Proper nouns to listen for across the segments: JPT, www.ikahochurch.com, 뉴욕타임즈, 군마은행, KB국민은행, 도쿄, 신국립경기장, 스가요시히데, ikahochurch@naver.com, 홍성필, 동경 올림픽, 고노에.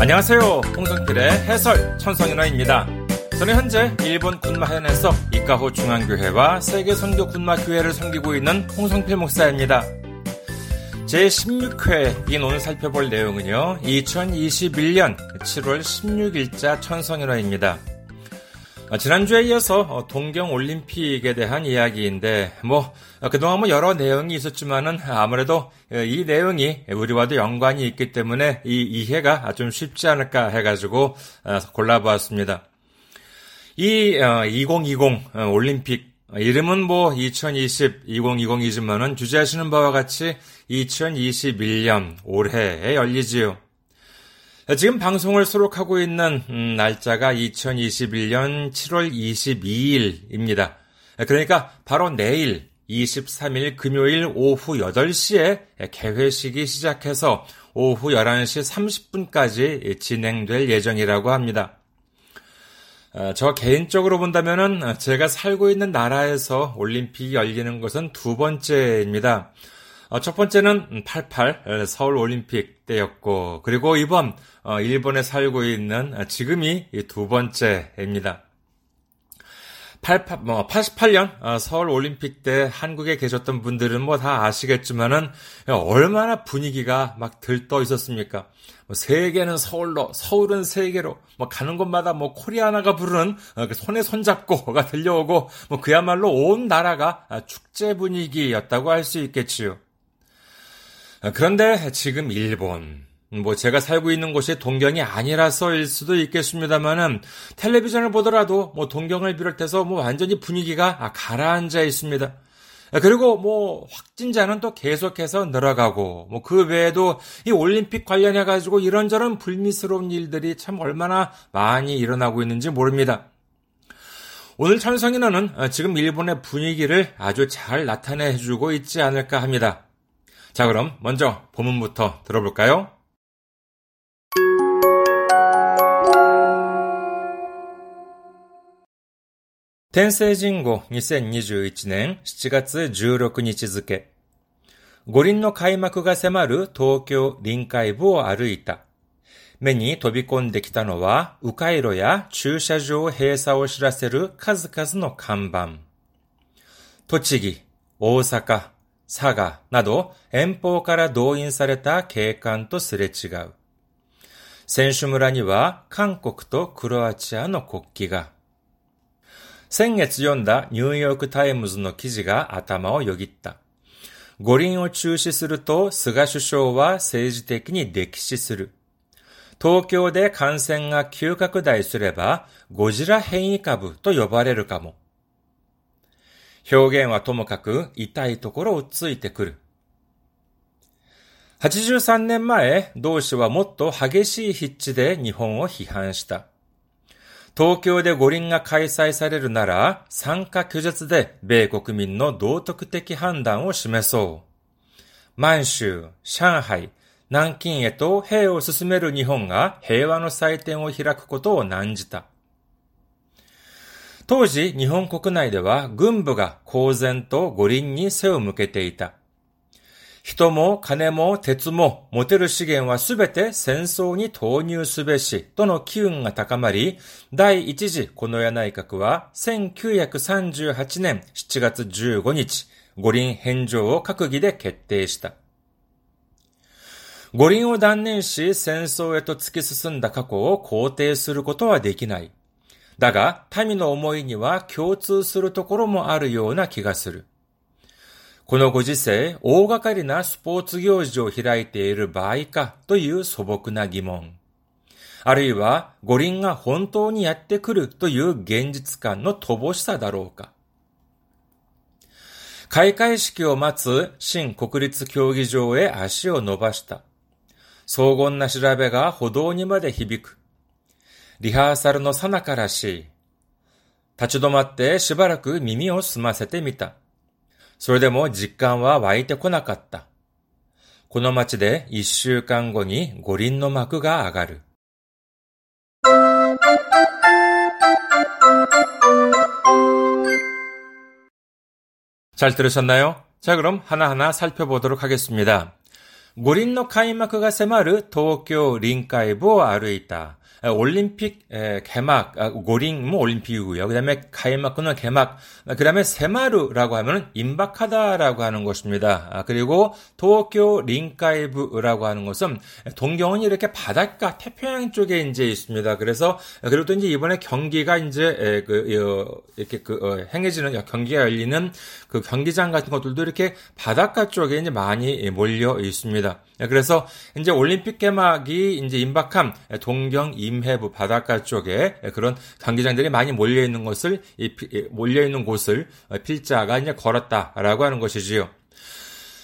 안녕하세요. 홍성필의 해설 천성인화입니다. 저는 현재 일본 군마현에서 이카호 중앙교회와 세계선교 군마교회를 섬기고 있는 홍성필 목사입니다. 제16회 인 오늘 살펴볼 내용은요. 2021년 7월 16일자 천성인화입니다. 지난주에 이어서 동경 올림픽에 대한 이야기인데 그동안 여러 내용이 있었지만은 아무래도 이 내용이 우리와도 연관이 있기 때문에 이 이해가 좀 쉽지 않을까 해가지고 골라보았습니다. 이 2020 올림픽 이름은 2020이지만은 주제하시는 바와 같이 2021년 올해에 열리지요. 지금 방송을 수록하고 있는 날짜가 2021년 7월 22일입니다. 그러니까 바로 내일 23일 금요일 오후 8시에 개회식이 시작해서 오후 11시 30분까지 진행될 예정이라고 합니다. 저 개인적으로 본다면은 제가 살고 있는 나라에서 올림픽이 열리는 것은 두 번째입니다. 첫 번째는 88 서울 올림픽 때였고, 그리고 이번 일본에 살고 있는 지금이 두 번째입니다. 88년 서울 올림픽 때 한국에 계셨던 분들은 다 아시겠지만은 얼마나 분위기가 막 들떠 있었습니까? 세계는 서울로, 서울은 세계로, 가는 곳마다 코리아나가 부르는 손에 손잡고가 들려오고, 그야말로 온 나라가 축제 분위기였다고 할 수 있겠지요. 그런데 지금 일본, 제가 살고 있는 곳이 동경이 아니라서일 수도 있겠습니다만은 텔레비전을 보더라도 동경을 비롯해서 완전히 분위기가 가라앉아 있습니다. 그리고 확진자는 또 계속해서 늘어가고 그 외에도 이 올림픽 관련해 가지고 이런저런 불미스러운 일들이 참 얼마나 많이 일어나고 있는지 모릅니다. 오늘 천성인어는 지금 일본의 분위기를 아주 잘 나타내 주고 있지 않을까 합니다. 자, 그럼 먼저 본문부터 들어볼까요?天聖人語 2021年 7月 16日付 五輪の開幕が迫る東京臨海部を歩いた。目に飛び込んできたのは迂回路や駐車場閉鎖を知らせる数々の看板。栃木、大阪、佐賀など遠方から動員された警官とすれ違う。選手村には韓国とクロアチアの国旗が。先月読んだニューヨークタイムズの記事が頭をよぎった。五輪を中止すると菅首相は政治的に溺死する。東京で感染が急拡大すればゴジラ変異株と呼ばれるかも。表現はともかく痛いところをついてくる。83年前、同志はもっと激しい筆致で日本を批判した。東京で五輪が開催されるなら、参加拒絶で米国民の道徳的判断を示そう。満州、上海、南京へと兵を進める日本が平和の祭典を開くことを難じた。当時、日本国内では軍部が公然と五輪に背を向けていた。人も金も鉄も持てる資源はすべて戦争に投入すべしとの機運が高まり、第一次近衛内閣は1938年7月15日、五輪返上を閣議で決定した。五輪を断念し戦争へと突き進んだ過去を肯定することはできない。だが、民の思いには共通するところもあるような気がする。このご時世、大掛かりなスポーツ行事を開いている場合かという素朴な疑問。あるいは、五輪が本当にやってくるという現実感の乏しさだろうか。開会式を待つ新国立競技場へ足を伸ばした。荘厳な調べが歩道にまで響く。リハーサルのさなからしい。立ち止まってしばらく耳を澄ませてみた。それでも実感は湧いてこなかった。この街で一週間後に五輪の幕が上がる。잘 들으셨나요? 자, 그럼 하나하나 살펴보도록 하겠습니다. 五輪の開幕が迫る東京臨海部を歩いた。 올림픽 개막, 고링 뭐 올림픽이고요. 그 다음에 가이마크는 개막, 그 다음에 세마루라고 하면은 임박하다라고 하는 것입니다. 그리고 도쿄 린카이부라고 하는 것은 동경은 이렇게 바닷가 태평양 쪽에 이제 있습니다. 그래서 그리고 또 이제 이번에 경기가 이제 행해지는 경기가 열리는 그 경기장 같은 것들도 이렇게 바닷가 쪽에 이제 많이 몰려 있습니다. 그래서 이제 올림픽 개막이 이제 임박한 동경 임해부 바닷가 쪽에 그런 경기장들이 많이 몰려있는 곳을 필자가 이제 걸었다라고 하는 것이지요.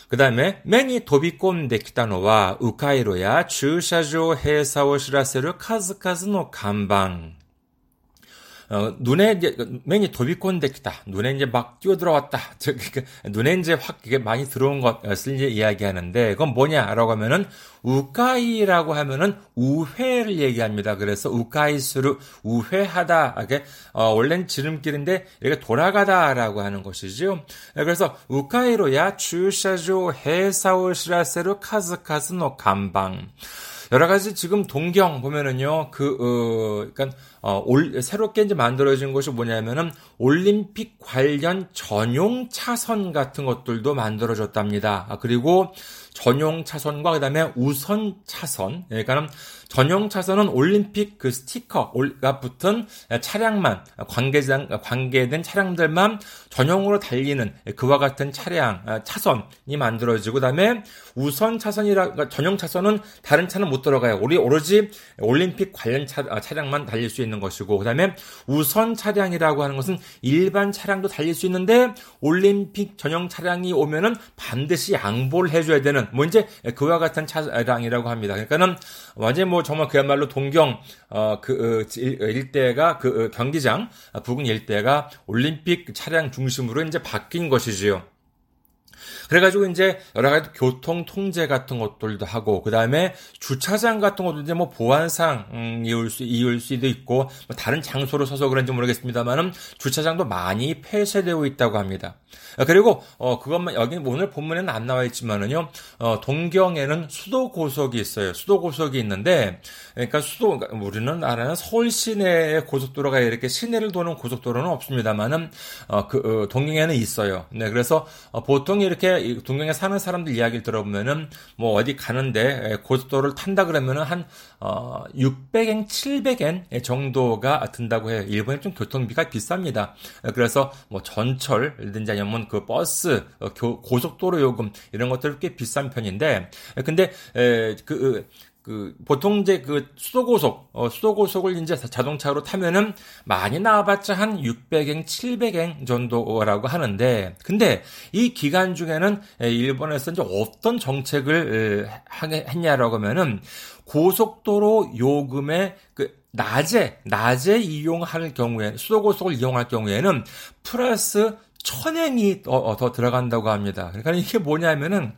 그 다음에, 目に飛び込んできたのは迂回路や駐車場閉鎖を知らせる数々の看板。 눈에 이제 맨이 도비콘데키다. 눈에 이제 막 뛰어들어왔다. 눈에 이제 확 이게 많이 들어온 것을 이제 이야기하는데 그건 뭐냐라고 하면은 우카이라고 하면은 우회를 얘기합니다. 그래서 우카이스루 우회하다. 이게 원래는 지름길인데 이렇게 돌아가다라고 하는 것이죠. 그래서 우카이로야 주차조 해사오시라세루 카즈카즈노 감방. 여러 가지 지금 동경 보면은요, 새롭게 이제 만들어진 것이 뭐냐면은 올림픽 관련 전용 차선 같은 것들도 만들어졌답니다. 그리고 전용 차선과 그다음에 우선 차선, 그러니까 전용 차선은 올림픽 그 스티커가 붙은 차량만 관계된 차량들만 전용으로 달리는 그와 같은 차량 차선이 만들어지고 그다음에 우선 차선이라 전용 차선은 다른 차는 못 들어가요. 우리 오로지 올림픽 관련 차량만 달릴 수 있는 것이고 그다음에 우선 차량이라고 하는 것은 일반 차량도 달릴 수 있는데 올림픽 전용 차량이 오면은 반드시 양보를 해줘야 되는. 뭐 이제 그와 같은 차량이라고 합니다. 그러니까는 완전 뭐 정말 그야말로 동경 일대가 그 경기장 부근 일대가 올림픽 차량 중심으로 이제 바뀐 것이지요. 그래가지고 이제 여러 가지 교통 통제 같은 것들도 하고 그 다음에 주차장 같은 것도 이제 뭐 보안상 이을 수도 있고 뭐 다른 장소로 서서 그런지 모르겠습니다만은 주차장도 많이 폐쇄되고 있다고 합니다. 그리고 그것만 여기 오늘 본문에는 안 나와 있지만은요 동경에는 수도 고속이 있어요. 수도 고속이 있는데 그러니까 수도 우리는 알아는 서울 시내의 고속도로가 이렇게 시내를 도는 고속도로는 없습니다만은 동경에는 있어요. 네, 그래서 보통 이렇게 동경에 사는 사람들 이야기를 들어보면은 뭐 어디 가는데 고속도로를 탄다 그러면은 한 600엔, 700엔 정도가 든다고 해요. 일본은 좀 교통비가 비쌉니다. 그래서 뭐 전철이든지 아니면 그 버스, 고속도로 요금 이런 것들 꽤 비싼 편인데, 근데 보통 이제 수도고속을 이제 자동차로 타면은 많이 나와봤자 한 600엔, 700엔 정도라고 하는데, 근데 이 기간 중에는 일본에서 이제 어떤 정책을 했냐라고 하면은 고속도로 요금의 낮에 이용할 경우에, 수도고속을 이용할 경우에는 플러스 1000엔이 더 들어간다고 합니다. 그러니까 이게 뭐냐면은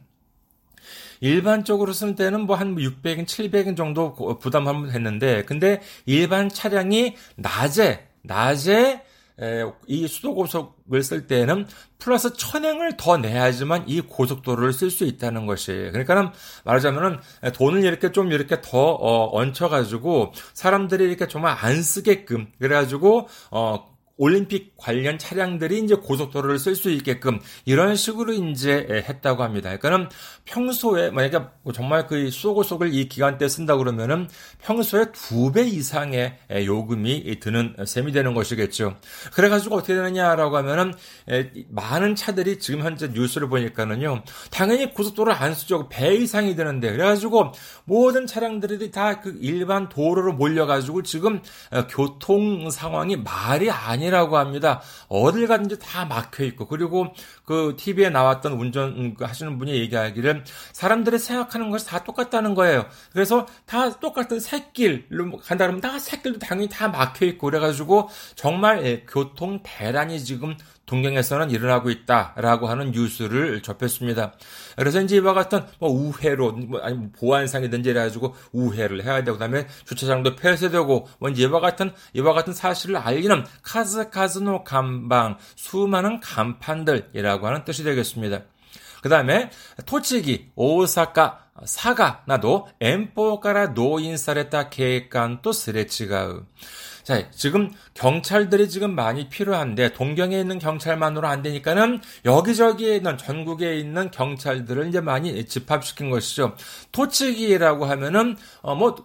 일반적으로 쓸 때는 뭐 한 600엔, 700엔 정도 부담하면 됐는데, 근데 일반 차량이 낮에 이 수도고속을 쓸 때는 플러스 1000엔을 더 내야지만 이 고속도로를 쓸 수 있다는 것이. 그러니까 말하자면은 돈을 이렇게 좀 이렇게 더 얹혀가지고 사람들이 이렇게 정말 안 쓰게끔 그래가지고 올림픽 관련 차량들이 이제 고속도로를 쓸 수 있게끔 이런 식으로 이제 했다고 합니다. 그러니까는 평소에 만약에 정말 그 수도고속을 이 기간대에 쓴다 그러면은 평소에 2배 이상의 요금이 드는 셈이 되는 것이겠죠. 그래가지고 어떻게 되느냐라고 하면은 많은 차들이 지금 현재 뉴스를 보니까는요 당연히 고속도로를 안 쓰죠. 배 이상이 되는데 그래가지고 모든 차량들이 다 그 일반 도로로 몰려가지고 지금 교통 상황이 말이 아니. 라고 합니다. 어딜 가든지 다 막혀 있고 그리고 그 TV에 나왔던 운전하시는 분이 얘기하기를 사람들이 생각하는 것이 다 똑같다는 거예요. 그래서 다 똑같은 샛길로 간다 그러면 다 샛길도 당연히 다 막혀 있고 그래가지고 정말 교통 대란이 지금 동경에서는 일어나고 있다라고 하는 뉴스를 접했습니다. 그래서 이제 이와 같은 뭐 우회로 아니면 보안상이든지 해가지고 우회를 해야 되고 그다음에 주차장도 폐쇄되고 뭐 이와 같은 사실을 알리는 카즈카즈노 간방 수많은 간판들이라고 하는 뜻이 되겠습니다. 그다음에 토치기 오사카 佐賀など遠方から動員された警官とすれ違う. 자, 지금 경찰들이 지금 많이 필요한데 동경에 있는 경찰만으로 안 되니까는 여기저기에 있는 전국에 있는 경찰들을 이제 많이 집합시킨 것이죠. 토치기라고 하면은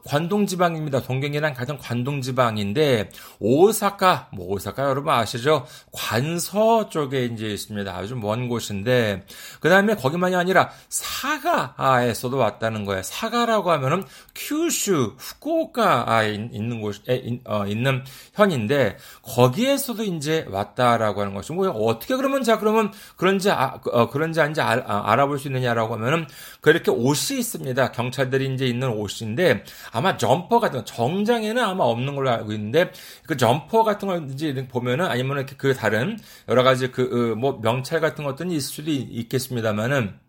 관동 지방입니다. 동경이랑 같은 관동 지방인데 오사카, 오사카 여러분 아시죠? 관서 쪽에 이제 있습니다. 아주 먼 곳인데 그다음에 거기만이 아니라 사가에서도 왔다는 거예요. 사가라고 하면은 큐슈, 후쿠오카에 있는 곳에 있는 현인데 거기에서도 이제 왔다라고 하는 것이 뭐 어떻게 그러면 자 그러면 그런지 아닌지 알아볼 수 있느냐라고 하면은 그렇게 옷이 있습니다. 경찰들이 이제 있는 옷인데 아마 점퍼 같은 거, 정장에는 아마 없는 걸로 알고 있는데 그 점퍼 같은 걸 이제 보면은 아니면 이렇게 그 다른 여러 가지 그 뭐 명찰 같은 것들이 있을 수도 있겠습니다만은.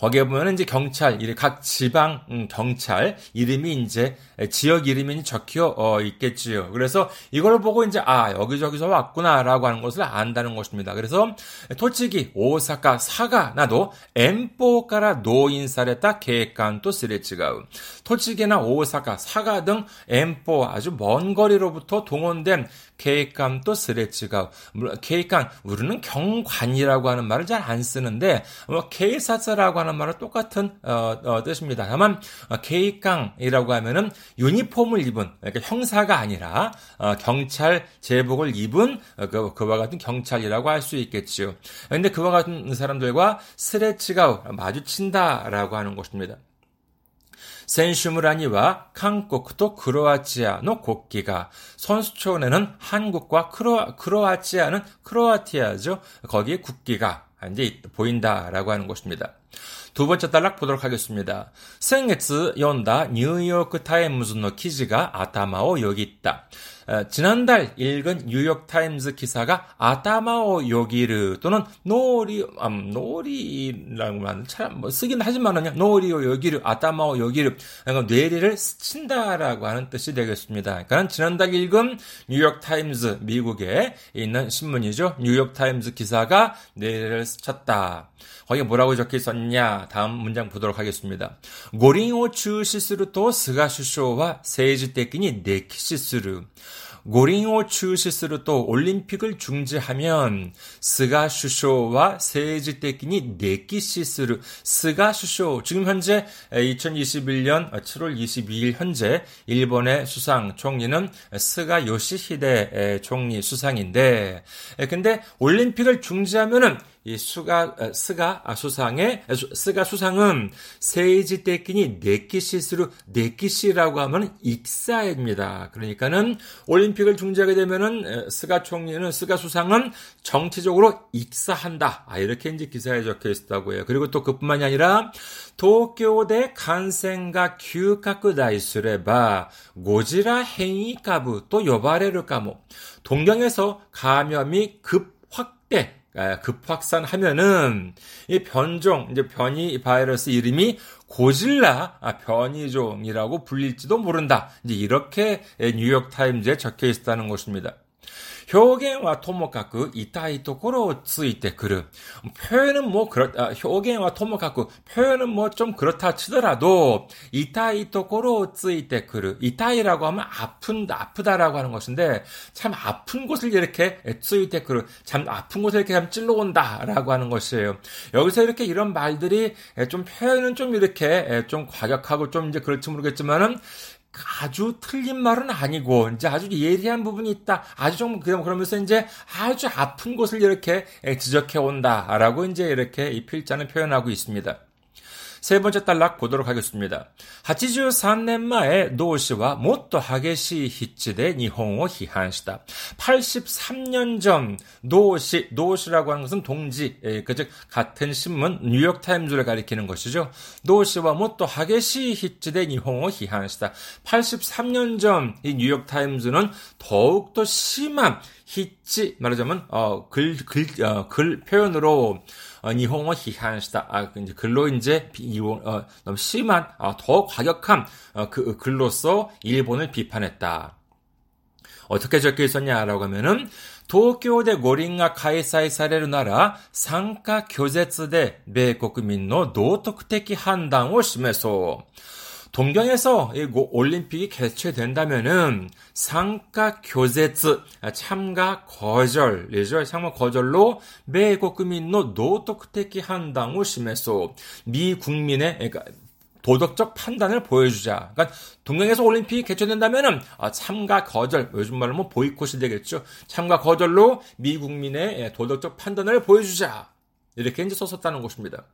거기에 보면은 이제 경찰, 각 지방 경찰 이름이 이제 지역 이름이 적혀 있겠지요. 그래서 이걸 보고 이제 아 여기저기서 왔구나라고 하는 것을 안다는 것입니다. 그래서 토치기, 오사카, 사가 나도 엔포카라 노인사레타 계획관도 스레치가우. 토치기나 오사카, 사가 등 엔포 아주 먼 거리로부터 동원된 계획관 또 스레치가우. 계획관 우리는 경관이라고 하는 말을 잘 안 쓰는데 계사사라고 하는 말은 똑같은 뜻입니다. 다만 케이캉이라고 하면은 유니폼을 입은 그러니까 형사가 아니라 경찰 제복을 입은 그와 같은 경찰이라고 할 수 있겠지요. 그런데 그와 같은 사람들과 스레치가 마주친다라고 하는 것입니다. 選手村には 한국と 크로아티아의 국기가 선수촌에는 한국과 크로아티아는 크로아티아죠. 거기에 국기가 이제 보인다라고 하는 것입니다. 두 번째 단락 보도록 하겠습니다. 先月読んだ 뉴욕타임즈의 기사가 아타마오 요기했다. 지난달 읽은 뉴욕타임즈 기사가 아타마오 요기르 또는 노리라는 말은 참 쓰긴 하지만은요. 노리오 요기르, 아타마오 요기르. 그러니까 뇌리를 스친다라고 하는 뜻이 되겠습니다. 그러니까 지난달 읽은 뉴욕타임즈 미국에 있는 신문이죠. 뉴욕타임즈 기사가 뇌리를 스쳤다. 거기 뭐라고 적혀 있었냐? 다음 문장 보도록 하겠습니다. 고린을 중시すると 스가 수쇼와 정치적인 내키시する. 고린을 중시すると 올림픽을 중지하면 스가 수쇼와 정치적인 내키시する. 스가 수쇼 지금 현재 2021년 7월 22일 현재 일본의 수상 총리는 스가요시히데 총리 수상인데 근데 올림픽을 중지하면은 이 스가 수상은 세이지테키니 네키시스루 네키시라고 하면 익사입니다. 그러니까는 올림픽을 중지하게 되면은 스가 수상은 정치적으로 익사한다. 아, 이렇게 이제 기사에 적혀 있었다고 해요. 그리고 또 그뿐만이 아니라 도쿄대 감염이 急拡大すれば 고지라 변이株 또呼ばれるかも. 동경에서 감염이 급확대 급확산하면은 이 변종 이제 변이 바이러스 이름이 고질라 변이종이라고 불릴지도 모른다. 이제 이렇게 뉴욕 타임즈에 적혀 있다는 것입니다. 表現はともかく痛いところをついてくる. 표현은 뭐 그렇다. 表現はともかく 표현은 뭐 좀 그렇다 치더라도 痛いところをついてくる. 痛い라고 하면 아프다라고 하는 것인데 참 아픈 곳을 이렇게 ついてくる. 참 아픈 곳을 이렇게 참 찔러온다라고 하는 것이에요. 여기서 이렇게 이런 말들이 좀 표현은 좀 이렇게 좀 과격하고 좀 이제 그럴지 모르겠지만은 아주 틀린 말은 아니고 이제 아주 예리한 부분이 있다. 아주 좀 그러면서 이제 아주 아픈 곳을 이렇게 지적해 온다라고 이제 이렇게 이 필자는 표현하고 있습니다. 세 번째 단락 보도록 하겠습니다. 83년前 도시와 もっと激しい筆致で日本を批判した. 83년 전 도시라고 하는 것은 동지, 즉 같은 신문 뉴욕 타임즈를 가리키는 것이죠. 도시와 もっと激しい筆致で日本を批判した. 83년 전 이 뉴욕 타임즈는 더욱 더 심한 히치 말하자면 글 표현으로 일본어 비판했다. 이제 글로 이제 너무 심한 더 과격한 그 글로서 일본을 비판했다. 어떻게 적혀 있었냐라고 하면은 東京で五輪が開催されるなら参加拒絶で米国民の道徳的判断を示そう。 동경에서 올림픽이 개최된다면은 상가 교제츠, 참가 거절이죠. 참가 거절로 매국민노 노토쿠테키 한당을 심해서 미 국민의 그러니까 도덕적 판단을 보여주자. 그러니까 동경에서 올림픽이 개최된다면은 참가 거절, 요즘 말로 뭐 보이콧이 되겠죠. 참가 거절로 미 국민의 도덕적 판단을 보여주자. 이렇게 이제 썼었다는 것입니다.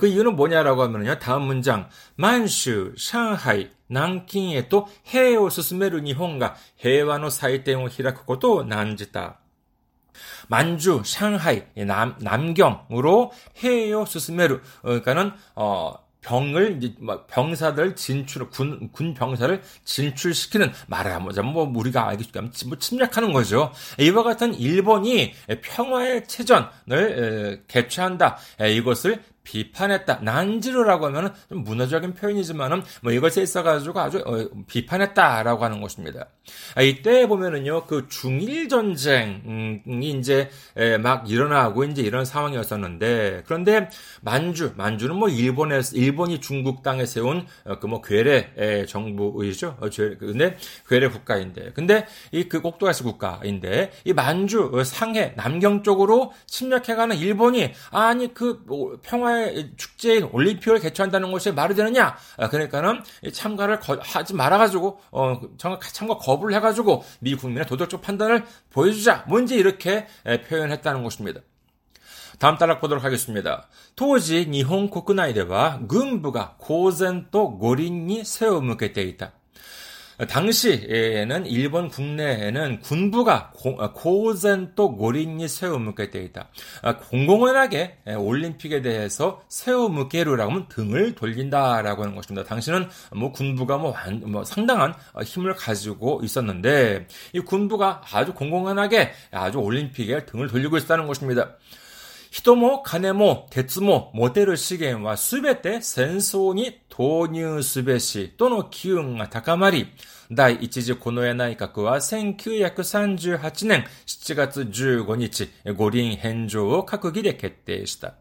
그 이유는 뭐냐라고 하면요. 다음 문장. 만슈, 상하이, 난킹에 또 해외를 스스메르 니혼가 해외와의 사이대응을 히라크고도 난지다. 만주, 상하이, 남경으로 해외를 스스메르. 그러니까는 병사들 진출, 군 병사를 진출시키는, 말하자면 뭐 우리가 알기 쉽게 하면 침략하는 거죠. 이와 같은 일본이 평화의 체전을 개최한다. 이것을 비판했다. 난지루라고 하면은 좀 문화적인 표현이지만은 뭐 이것에 있어가지고 아주 비판했다라고 하는 것입니다. 이때 보면은요 그 중일 전쟁이 이제 막 일어나고 이제 이런 상황이었었는데 그런데 만주는 뭐 일본이 중국 땅에 세운 그 뭐 괴뢰 정부이죠. 근데 괴뢰 국가인데 근데 이 그 꼭두각시 국가인데 이 만주 상해 남경 쪽으로 침략해가는 일본이 아니 그 뭐 평화 축제인 올림픽을 개최한다는 것이 말이 되느냐? 그러니까는 참가를 하지 말아가지고 참가 거부를 해가지고 미 국민의 도덕적 판단을 보여주자. 뭔지 이렇게 표현했다는 것입니다. 다음 단락 보도록 하겠습니다. 토지 일본 국내에와 군부가 고전토 고린이 세워무게되있다. 당시에는 일본 국내에는 군부가 고전토 고린이 세워무게되있다. 공공연하게 올림픽에 대해서 세워무게루라고 하면 등을 돌린다라고 하는 것입니다. 당시는 뭐 군부가 뭐 상당한 힘을 가지고 있었는데 이 군부가 아주 공공연하게 아주 올림픽에 등을 돌리고 있다는 것입니다. 人も金も鉄も持てる資源は全て戦争に投入すべしとの機運が高まり、第一次近衛内閣は1938年7月15日五輪返上を閣議で決定した。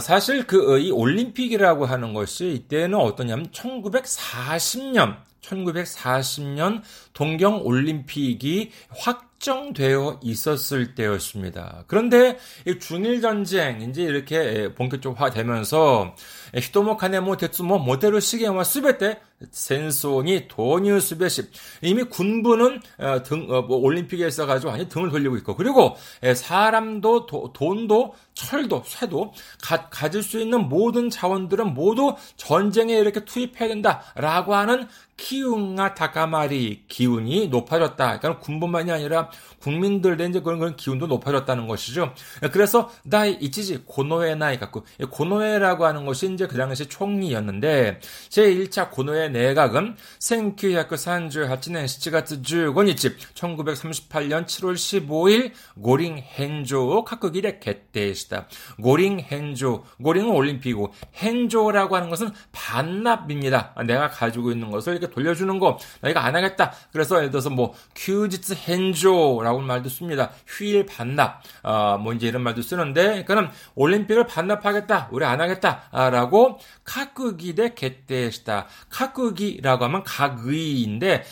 사실 이 올림픽이라고 하는 것이 이때는 어떠냐면 1940년 동경 올림픽이 확정되어 있었을 때였습니다. 그런데 중일 전쟁 이제 이렇게 본격적화되면서 히토모 카네모 데츠모 모데루 시게와 스베테 센소니 도뉴 스베시 이미 군부는 올림픽에 있어 가지고 아니 등을 돌리고 있고 그리고 사람도 돈도 철도 쇠도 가질 수 있는 모든 자원들은 모두 전쟁에 이렇게 투입해야 된다라고 하는 기운과 다카마리 기운이 높아졌다. 그러니까 군부만이 아니라 국민들의 이제 그런 기운도 높아졌다는 것이죠. 그래서 나이 이치지 고노에 나이 갖고 고노에라고 하는 것이 이제 그 당시 총리였는데 제1차 고노에 내각은 1938년 7월 15일 1938년 7월 15일 고링 헨조 각국일에 개최시다. 고링 헨조 고링은 올림픽이고 헨조라고 하는 것은 반납입니다. 내가 가지고 있는 것을 이렇게 돌려주는 거, 나 이거 안 하겠다. 그래서 예를 들어서 뭐, 큐지츠 헨조라고 말도 씁니다. 휴일 반납, 뭔지 이런 말도 쓰는데, 그러니까 올림픽을 반납하겠다, 우리 안 하겠다라고 각의대 개최시다. 각의라고 하면 각의인데,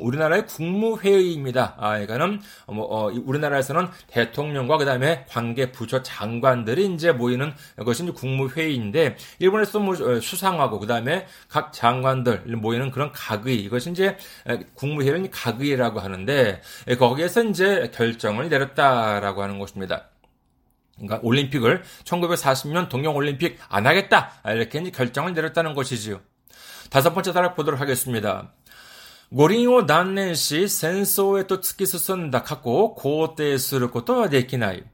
우리나라의 국무회의입니다. 그러니까는 우리나라에서는 대통령과 그 다음에 관계 부처 장관들이 이제 모이는 것이 이제 국무회의인데, 일본에서 뭐 수상하고 그 다음에 각 장관들 모이는 그런 각의, 이것이 이제 국무회의는 각의라고 하는데, 거기에서 이제 결정을 내렸다라고 하는 것입니다. 그러니까 올림픽을 1940년 동경 올림픽 안 하겠다, 이렇게 이제 결정을 내렸다는 것이지요. 다섯 번째 단락 보도록 하겠습니다. 五輪を断念し戦争へと突き進んだ過去を肯定することはできない。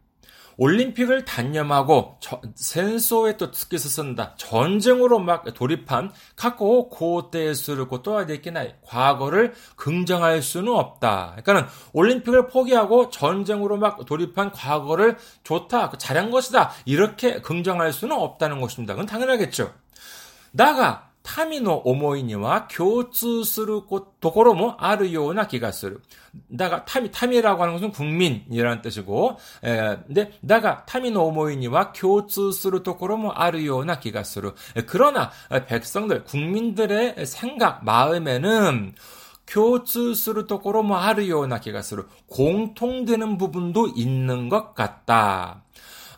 올림픽을 단념하고 센소에 또 특기스선다 전쟁으로 막 돌입한 각고 고대수를 고도와 되기나 과거를 긍정할 수는 없다. 그러니까는 올림픽을 포기하고 전쟁으로 막 돌입한 과거를 좋다, 잘한 것이다 이렇게 긍정할 수는 없다는 것입니다. 그건 당연하겠죠. 나가 民の思いには共通するところもあるような気がする。だが、民이라고 하는 것은 국민이라는 뜻이고, 근데, だが民の思いには共通するところもあるような気がする。 그러나, 백성들, 국민들의 생각, 마음에는 교츠する ところ 뭐 하루요나 기가する 공통되는 부분도 있는 것 같다.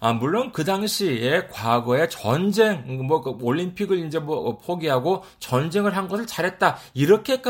아, 물론 그 당시에 과거에 전쟁, 올림픽을 포기하고 전쟁을 한 것을 잘했다. 이렇게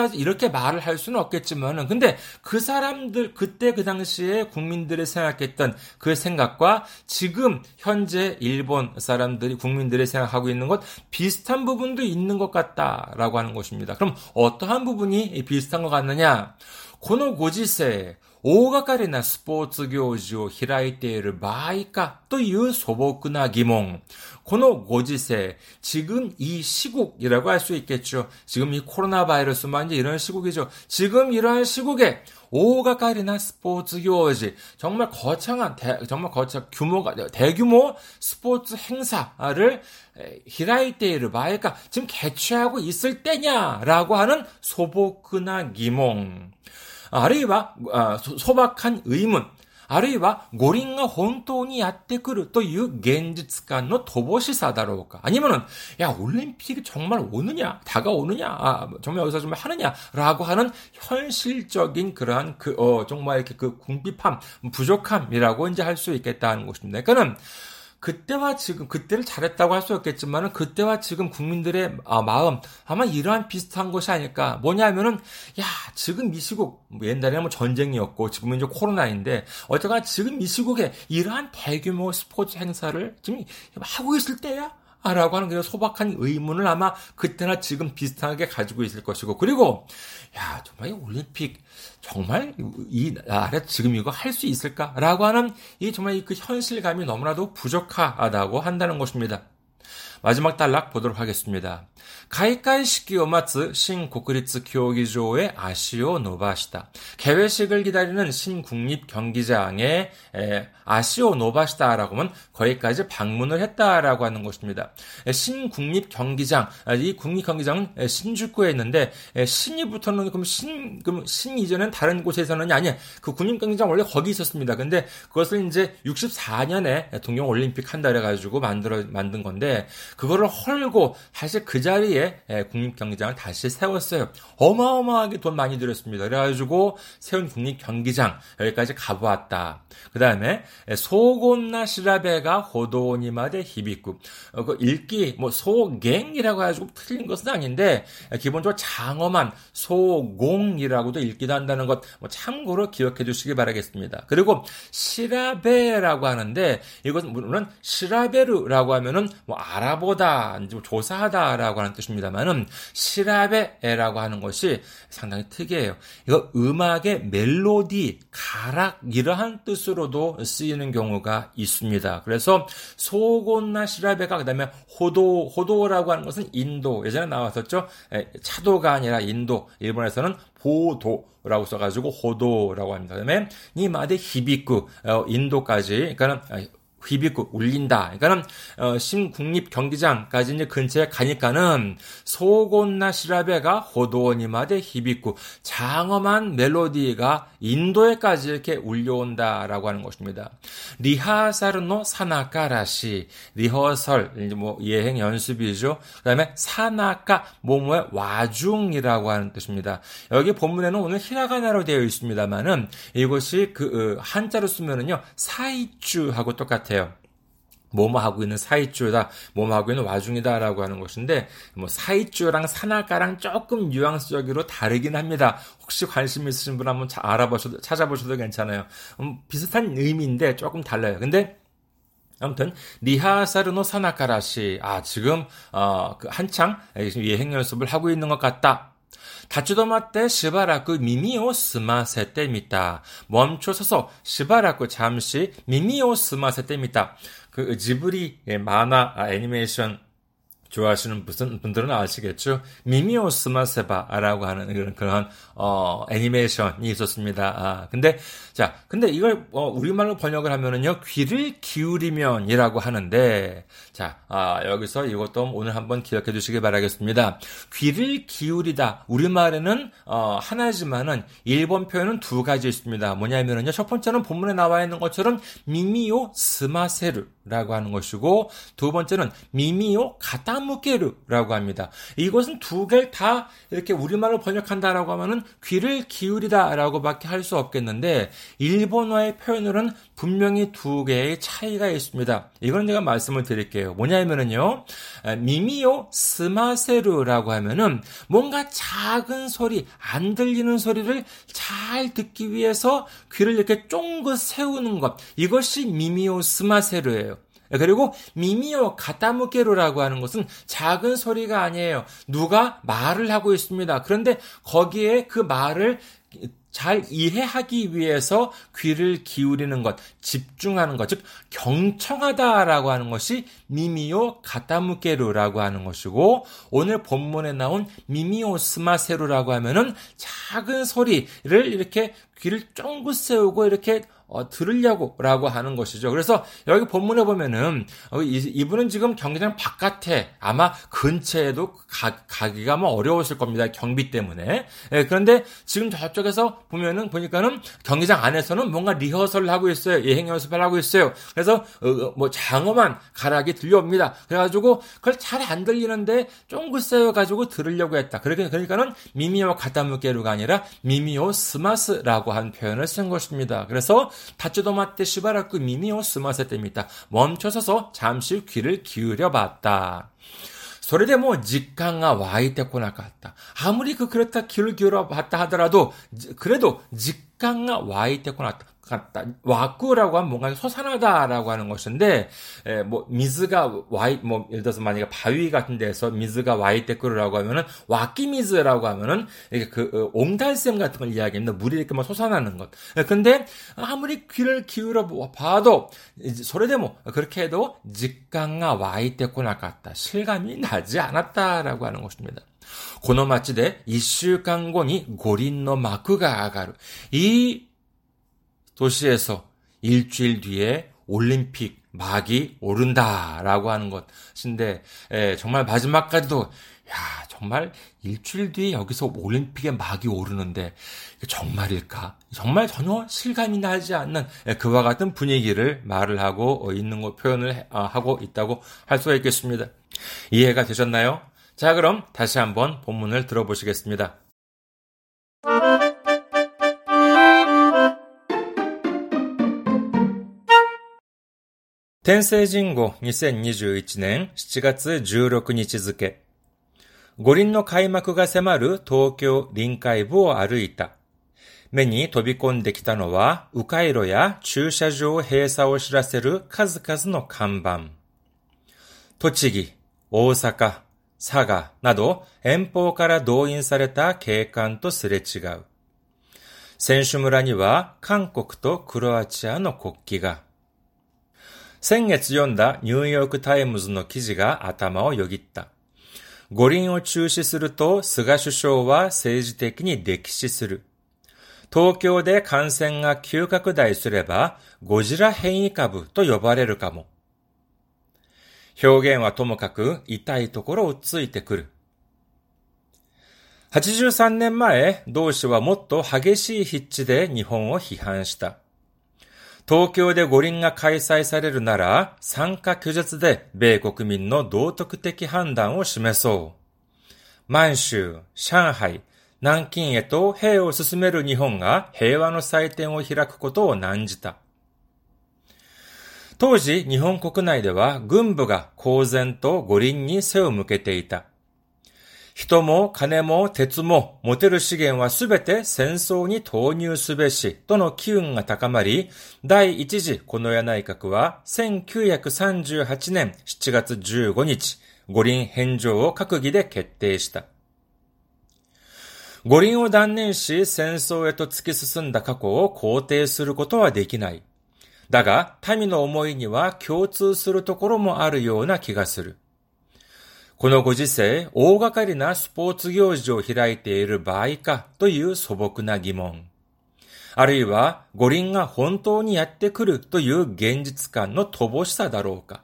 말을 할 수는 없겠지만은, 근데 그 사람들, 그때 그 당시에 국민들이 생각했던 그 생각과 지금 현재 일본 사람들이, 국민들이 생각하고 있는 것 비슷한 부분도 있는 것 같다라고 하는 것입니다. 그럼 어떠한 부분이 비슷한 것 같느냐? このご時世 大掛かりなスポーツ行事を開いている場合かという素朴な疑問。 このご時世 지금 이 시국이라고 할 수 있겠죠. 지금 이 코로나 바이러스만 이제 이런 시국이죠. 지금 이러한 시국에 오가까리나 스포츠 교지, 정말 거창한 대규모 스포츠 행사를 히라이테이르 바에까 지금 개최하고 있을 때냐라고 하는 소복한 기몽. あるいは、소박한 의문, あるいは五輪が本当にやってくるという現実感の乏しさだろうか 아니면은 야 올림픽이 정말 오느냐 다가오느냐 정말 여기서 정말 하느냐라고 하는 현실적인 그러한 정말 이렇게 그 궁핍함 부족함이라고 이제 할 수 있겠다는 것입니다. 그러니까는 그때와 지금, 그때를 잘했다고 할 수 없겠지만은, 그때와 지금 국민들의 마음, 아마 이러한 비슷한 것이 아닐까. 뭐냐면은, 야, 지금 이 시국, 옛날에는 뭐 전쟁이었고, 지금은 이제 코로나인데, 어쨌거나 지금 이 시국에 이러한 대규모 스포츠 행사를 지금 하고 있을 때야? 라고 하는 그런 소박한 의문을 아마 그때나 지금 비슷하게 가지고 있을 것이고, 그리고 야 정말 이 올림픽 정말 이 나라 지금 이거 할 수 있을까라고 하는 이 정말 그 현실감이 너무나도 부족하다고 한다는 것입니다. 마지막 단락 보도록 하겠습니다. 開会式を待つ新国立競技場へ 足を伸ばした. 개회식을 기다리는 신국립경기장에 아시오노바시다라고 하면 거기까지 방문을 했다라고 하는 것입니다. 신국립경기장, 이 국립경기장은 신주쿠에 있는데 신이 붙어는 그럼 신 이전엔 다른 곳에서는 아니야. 그 국립경기장 원래 거기 있었습니다. 근데 그것을 이제 64년에 동경 올림픽 한다 그래가지고 만든 건데. 그거를 헐고 사실 그 자리에 국립경기장을 다시 세웠어요. 어마어마하게 돈 많이 들였습니다. 그래가지고 세운 국립경기장 여기까지 가보았다. 그 다음에 소곤나 시라베가 호도니마데 히비쿠 그 읽기 뭐 소갱이라고 해가지고 틀린 것은 아닌데 기본적으로 장엄한 소공이라고도 읽기도 한다는 것 뭐 참고로 기억해 주시기 바라겠습니다. 그리고 시라베라고 하는데 이것은 물론 시라베르라고 하면은 뭐 알아보다, 조사하다라고 하는 뜻입니다만은 시라베라고 하는 것이 상당히 특이해요. 이거 음악의 멜로디, 가락 이러한 뜻으로도 쓰이는 경우가 있습니다. 그래서 소곤나 시라베가 그다음에 호도라고 하는 것은 인도 예전에 나왔었죠. 차도가 아니라 인도 일본에서는 보도라고 써가지고 호도라고 합니다. 그다음에 니마데 히비쿠 인도까지 그러니까는 휘비고 울린다. 그러니까는 신국립 경기장까지 이제 근처에 가니까는 소곤나 시라베가 호도니마데 히비쿠 장엄한 멜로디가 인도에까지 이렇게 울려온다라고 하는 것입니다. 리허설노 사나카라시 리허설 이제 뭐 예행 연습이죠. 그다음에 사나카 뭐뭐의 와중이라고 하는 뜻입니다. 여기 본문에는 오늘 히라가나로 되어 있습니다만은 이것이 그 한자로 쓰면은요 사이쭈하고 똑같아요. 뭐뭐하고 있는 사이쭈다, 뭐뭐하고 있는 와중이다라고 하는 것인데 뭐 사이쭈랑 사나카랑 조금 뉘앙스적으로 다르긴 합니다. 혹시 관심 있으신 분 한번 알아보셔도 찾아보셔도 괜찮아요. 비슷한 의미인데 조금 달라요. 근데 아무튼 리하사르노 사나카라시 지금 그 한창 예행 연습을 하고 있는 것 같다. 立ち止まってしばらく耳を澄ませてみた. 멈춰서서 しばらく 잠시 耳を澄ませてみた. 그 지브리 만화 애니메이션 좋아하시는 분들은 아시겠죠? 미미오스마세바라고 하는 그런 애니메이션이 있었습니다. 아, 근데 이걸 우리말로 번역을 하면은요, 귀를 기울이면이라고 하는데, 자, 여기서 이것도 오늘 한번 기억해 주시기 바라겠습니다. 귀를 기울이다. 우리말에는 하나지만은 일본 표현은 두 가지 있습니다. 뭐냐면은요, 첫 번째는 본문에 나와 있는 것처럼 미미오스마세루라고 하는 것이고, 두 번째는 미미오 가다무 라고 합니다. 이것은 두 개를 다 이렇게 우리말로 번역한다라고 하면은 귀를 기울이다라고밖에 할 수 없겠는데, 일본어의 표현으로는 분명히 두 개의 차이가 있습니다. 이건 제가 말씀을 드릴게요. 뭐냐면은요, 미미오 스마세루라고 하면은 뭔가 작은 소리, 안 들리는 소리를 잘 듣기 위해서 귀를 이렇게 쫑긋 세우는 것. 이것이 미미오 스마세루예요. 그리고 미미오 가타무게루라고 하는 것은 작은 소리가 아니에요. 누가 말을 하고 있습니다. 그런데 거기에 그 말을 잘 이해하기 위해서 귀를 기울이는 것, 집중하는 것, 즉 경청하다라고 하는 것이 미미오 가타무게루라고 하는 것이고, 오늘 본문에 나온 미미오 스마세루라고 하면은 작은 소리를 이렇게 귀를 쫑긋 세우고 이렇게 들으려고라고 하는 것이죠. 그래서 여기 본문에 보면은 이분은 지금 경기장 바깥에 아마 근처에도 가기가 뭐 어려웠을 겁니다. 경비 때문에. 예, 그런데 지금 저쪽에서 보니까는 경기장 안에서는 뭔가 리허설을 하고 있어요. 예행 연습을 하고 있어요. 그래서 뭐 장엄한 가락이 들려옵니다. 그래가지고 그걸 잘 안 들리는데 쫑긋 세워가지고 들으려고 했다. 그러니까는 미미오 가타무게루가 아니라 미미오 스마스라고 한 표현을 쓴 것입니다. 그래서 다치도마떼 시바라쿠 미미오 스마세떼입니다. 멈춰서서 잠시 귀를 기울여봤다. 소리대 뭐 직강아 와이테코나 같다. 아무리 그렇다 귀를 기울여봤다 하더라도 그래도 직강아 와이테코나 같다. 와꾸라고 하면 뭔가 솟아나다라고 하는 것인데, 뭐 미즈가 와이, 뭐 예를 들어서 만약에 바위 같은 데서 미즈가 와이테쿠라고 하면은 와키미즈라고 하면은 이렇게 그 옹달샘 같은 걸 이야기합니다. 물이 이렇게 막 솟아나는 것. 근데 아무리 귀를 기울여 봐도 소리대모 그렇게 해도 직강아 와이테쿠나 같다. 실감이 나지 않았다라고 하는 것입니다. この町で1週間後に 五輪の幕が上がる. 이 도시에서 일주일 뒤에 올림픽 막이 오른다라고 하는 것인데, 정말 마지막까지도 야 정말 일주일 뒤에 여기서 올림픽의 막이 오르는데 정말일까? 정말 전혀 실감이 나지 않는 그와 같은 분위기를 말을 하고 있는 것, 표현을 하고 있다고 할 수가 있겠습니다. 이해가 되셨나요? 자, 그럼 다시 한번 본문을 들어보시겠습니다.天聖人語 2021年 7月16日付、五輪の開幕が迫る東京臨海部を歩いた。目に飛び込んできたのは、迂回路や駐車場閉鎖を知らせる数々の看板。栃木、大阪、佐賀など遠方から動員された警官とすれ違う。選手村には韓国とクロアチアの国旗が。先月読んだニューヨークタイムズの記事が頭をよぎった。五輪を中止すると菅首相は政治的に溺死する。東京で感染が急拡大すればゴジラ変異株と呼ばれるかも。表現はともかく痛いところをついてくる。83年前、同志はもっと激しい筆致で日本を批判した。東京で五輪が開催されるなら参加拒絶で米国民の道徳的判断を示そう。満州、上海、南京へと兵を進める日本が平和の祭典を開くことを難じた。当時日本国内では軍部が公然と五輪に背を向けていた。人も金も鉄も持てる資源はすべて戦争に投入すべしとの機運が高まり、第一次近衛内閣は1938年7月15日、五輪返上を閣議で決定した。五輪を断念し戦争へと突き進んだ過去を肯定することはできない。だが、民の思いには共通するところもあるような気がする。このご時世、大掛かりなスポーツ行事を開いている場合かという素朴な疑問。あるいは五輪が本当にやってくるという現実感の乏しさだろうか。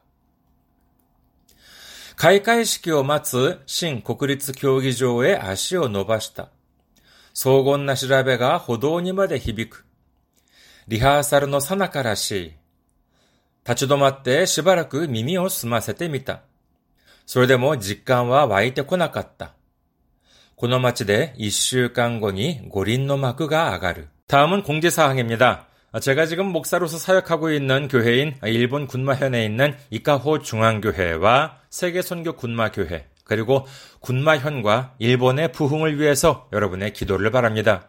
開会式を待つ新国立競技場へ足を伸ばした。荘厳な調べが歩道にまで響く。リハーサルの最中らしい。立ち止まってしばらく耳を澄ませてみた。それでも実感は湧いてこなかった。この街で1週間後に五輪の幕が上がる。다음은 공지사항입니다. 제가 지금 목사로서 사역하고 있는 교회인 일본 군마현에 있는 이카호 중앙교회와 세계선교 군마교회 그리고 군마현과 일본의 부흥을 위해서 여러분의 기도를 바랍니다.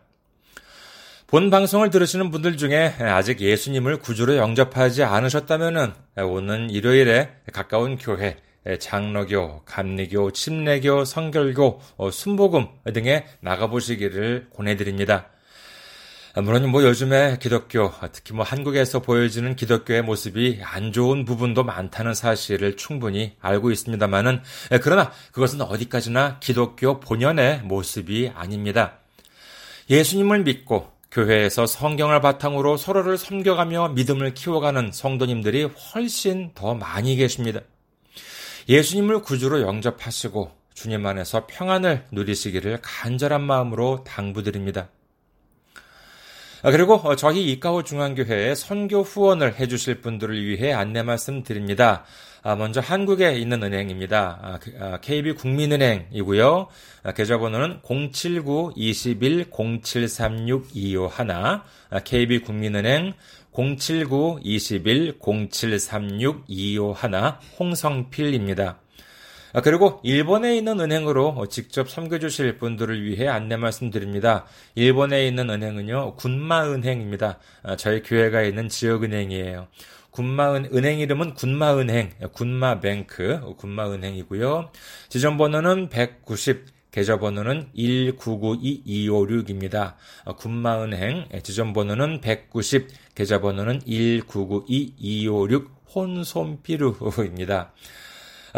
본 방송을 들으시는 분들 중에 아직 예수님을 구주로 영접하지 않으셨다면 오는 일요일에 가까운 교회 장로교, 감리교, 침례교, 성결교, 순복음 등에 나가보시기를 권해드립니다. 물론 요즘에 기독교, 특히 한국에서 보여지는 기독교의 모습이 안 좋은 부분도 많다는 사실을 충분히 알고 있습니다만은 그러나 그것은 어디까지나 기독교 본연의 모습이 아닙니다. 예수님을 믿고 교회에서 성경을 바탕으로 서로를 섬겨가며 믿음을 키워가는 성도님들이 훨씬 더 많이 계십니다. 예수님을 구주로 영접하시고 주님 안에서 평안을 누리시기를 간절한 마음으로 당부드립니다. 그리고 저희 이카호 중앙교회에 선교 후원을 해주실 분들을 위해 안내 말씀드립니다. 먼저 한국에 있는 은행입니다. KB국민은행이고요. 계좌번호는 079-21-0736251 KB국민은행 079-21-0736251 홍성필입니다. 그리고 일본에 있는 은행으로 직접 섬겨주실 분들을 위해 안내 말씀드립니다. 일본에 있는 은행은요, 군마은행입니다. 저희 교회가 있는 지역은행이에요. 군마은행 이름은 군마은행, 군마뱅크, 군마은행이고요. 지점번호는 190, 계좌번호는 1992256입니다. 군마은행, 지점번호는 190, 계좌번호는 1992256 혼손피루입니다.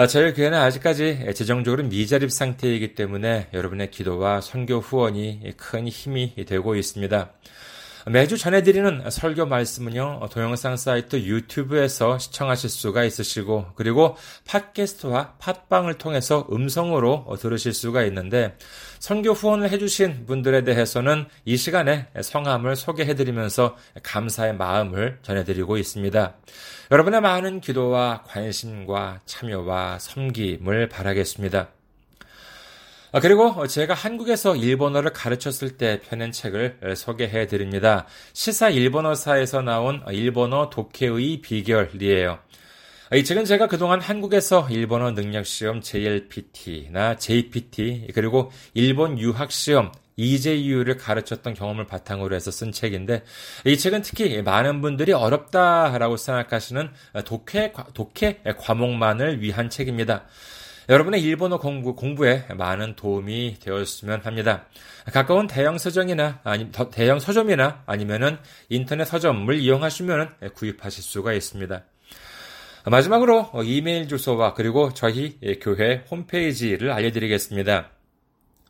저희 교회는 아직까지 재정적으로 미자립 상태이기 때문에 여러분의 기도와 선교 후원이 큰 힘이 되고 있습니다. 매주 전해드리는 설교 말씀은요, 동영상 사이트 유튜브에서 시청하실 수가 있으시고, 그리고 팟캐스트와 팟빵을 통해서 음성으로 들으실 수가 있는데, 선교 후원을 해주신 분들에 대해서는 이 시간에 성함을 소개해드리면서 감사의 마음을 전해드리고 있습니다. 여러분의 많은 기도와 관심과 참여와 섬김을 바라겠습니다. 그리고 제가 한국에서 일본어를 가르쳤을 때 펴낸 책을 소개해드립니다. 시사 일본어사에서 나온 일본어 독해의 비결이에요. 이 책은 제가 그동안 한국에서 일본어 능력시험 JLPT나 JPT 그리고 일본 유학시험 EJU를 가르쳤던 경험을 바탕으로 해서 쓴 책인데 이 책은 특히 많은 분들이 어렵다라고 생각하시는 독해 과목만을 위한 책입니다. 여러분의 일본어 공부에 많은 도움이 되었으면 합니다. 가까운 대형 서점이나 아니면은 인터넷 서점을 이용하시면은 구입하실 수가 있습니다. 마지막으로 이메일 주소와 그리고 저희 교회 홈페이지를 알려드리겠습니다.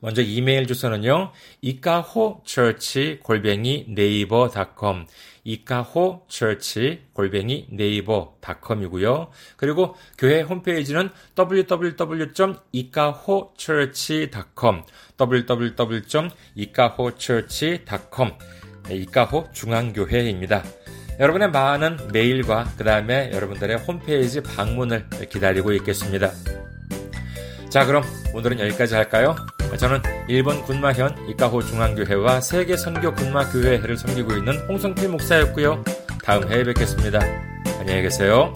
먼저 이메일 주소는요, ikahochurch@naver.com, ikahochurch@naver.com이고요. 그리고 교회 홈페이지는 www.ikahochurch.com, www.ikahochurch.com, 이카호 중앙교회입니다. 여러분의 많은 메일과 그 다음에 여러분들의 홈페이지 방문을 기다리고 있겠습니다. 자, 그럼 오늘은 여기까지 할까요? 저는 일본 군마현 이카호 중앙교회와 세계선교 군마교회를 섬기고 있는 홍성필 목사였고요. 다음 회에 뵙겠습니다. 안녕히 계세요.